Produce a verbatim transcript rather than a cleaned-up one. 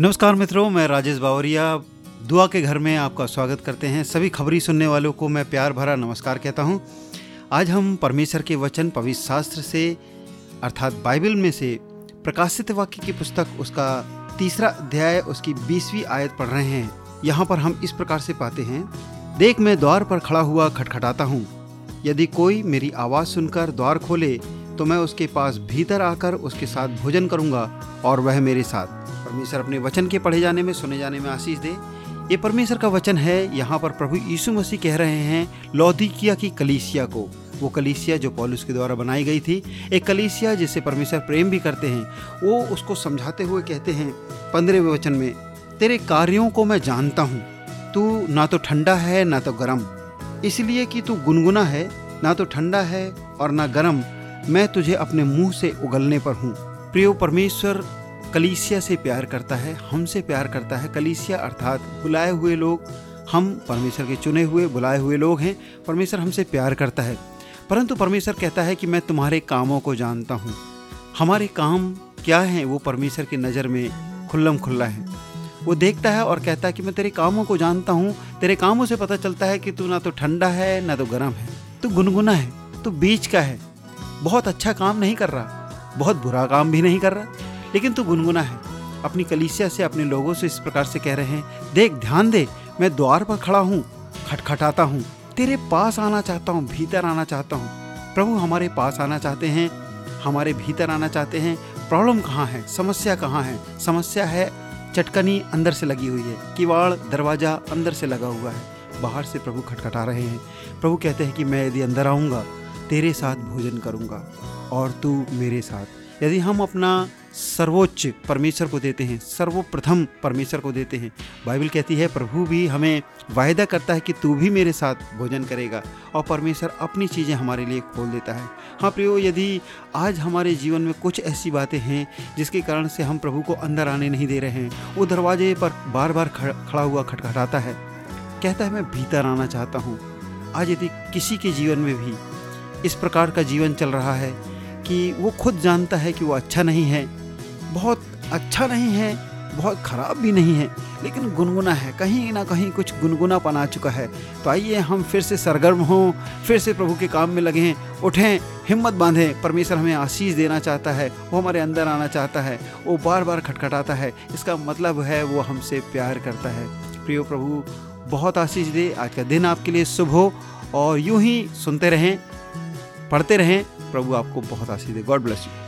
नमस्कार मित्रों, मैं राजेश बावरिया दुआ के घर में आपका स्वागत करते हैं। सभी खबरी सुनने वालों को मैं प्यार भरा नमस्कार कहता हूं। आज हम परमेश्वर के वचन पवित्र शास्त्र से अर्थात बाइबिल में से प्रकाशित वाक्य की पुस्तक उसका तीसरा अध्याय उसकी बीसवीं आयत पढ़ रहे हैं। यहां पर हम इस प्रकार से पाते हैं, देख मैं द्वार पर खड़ा हुआ खटखटाता हूँ, यदि कोई मेरी आवाज़ सुनकर द्वार खोले तो मैं उसके पास भीतर आकर उसके साथ भोजन करूँगा और वह मेरे साथ। परमेश्वर अपने वचन के पढ़े जाने में सुने जाने में आशीष दे। ये परमेश्वर का वचन है। यहाँ पर प्रभु यीशु मसीह कह रहे हैं लौदीकिया की कलीसिया को, वो कलीसिया जो पौलुस के द्वारा बनाई गई थी, एक कलीसिया जिसे परमेश्वर प्रेम भी करते हैं, वो उसको समझाते हुए कहते हैं पंद्रहवें वचन में, तेरे कार्यों को मैं जानता हूँ, तू ना तो ठंडा है ना तो गर्म, इसलिए कि तू गुनगुना है, ना तो ठंडा है और ना गर्म, मैं तुझे अपने मुँह से उगलने पर हूँ। प्रियो, परमेश्वर कलीसिया से प्यार करता है, हमसे प्यार करता है। कलीसिया अर्थात बुलाए हुए लोग, हम परमेश्वर के चुने हुए बुलाए हुए लोग हैं। परमेश्वर हमसे प्यार करता है, परंतु परमेश्वर कहता है कि मैं तुम्हारे कामों को जानता हूँ। हमारे काम क्या हैं वो परमेश्वर की नज़र में खुल्लम खुल्ला है। वो देखता है और कहता है कि मैं तेरे कामों को जानता हूँ, तेरे कामों से पता चलता है कि तू ना तो ठंडा है ना तो गर्म है, तू गुनगुना है, तू बीच का है, बहुत अच्छा काम नहीं कर रहा, बहुत बुरा काम भी नहीं कर रहा, लेकिन तू गुनगुना है। अपनी कलीसिया से, अपने लोगों से इस प्रकार से कह रहे हैं, देख ध्यान दे, मैं द्वार पर खड़ा हूँ, खटखटाता हूँ, तेरे पास आना चाहता हूँ, भीतर आना चाहता हूँ। प्रभु हमारे पास आना चाहते हैं, हमारे भीतर आना चाहते हैं। प्रॉब्लम कहाँ है, समस्या कहाँ है? समस्या है चटकनी अंदर से लगी हुई है, किवाड़ दरवाज़ा अंदर से लगा हुआ है, बाहर से प्रभु खटखटा रहे हैं। प्रभु कहते हैं कि मैं यदि अंदर आऊँगा तेरे साथ भोजन करूँगा और तू मेरे साथ। यदि हम अपना सर्वोच्च परमेश्वर को देते हैं, सर्वप्रथम परमेश्वर को देते हैं, बाइबिल कहती है प्रभु भी हमें वायदा करता है कि तू भी मेरे साथ भोजन करेगा, और परमेश्वर अपनी चीज़ें हमारे लिए खोल देता है। हाँ प्रियो, यदि आज हमारे जीवन में कुछ ऐसी बातें हैं जिसके कारण से हम प्रभु को अंदर आने नहीं दे रहे हैं, वो दरवाजे पर बार बार खड़ा हुआ खटखटाता है, कहता है मैं भीतर आना चाहता हूँ। आज यदि किसी के जीवन में भी इस प्रकार का जीवन चल रहा है कि वो खुद जानता है कि वो अच्छा नहीं है, बहुत अच्छा नहीं है, बहुत ख़राब भी नहीं है, लेकिन गुनगुना है, कहीं ना कहीं कुछ गुनगुनापन आ चुका है, तो आइए हम फिर से सरगर्म हों, फिर से प्रभु के काम में लगें, उठें, हिम्मत बांधें। परमेश्वर हमें आशीष देना चाहता है, वो हमारे अंदर आना चाहता है, वो बार बार खटखटाता है, इसका मतलब है वो हमसे प्यार करता है। प्रियो, प्रभु बहुत आशीष दे। आज का दिन आपके लिए शुभ हो, और यूँ ही सुनते रहें, पढ़ते रहें। प्रभु आपको बहुत आशीष दे। God bless you.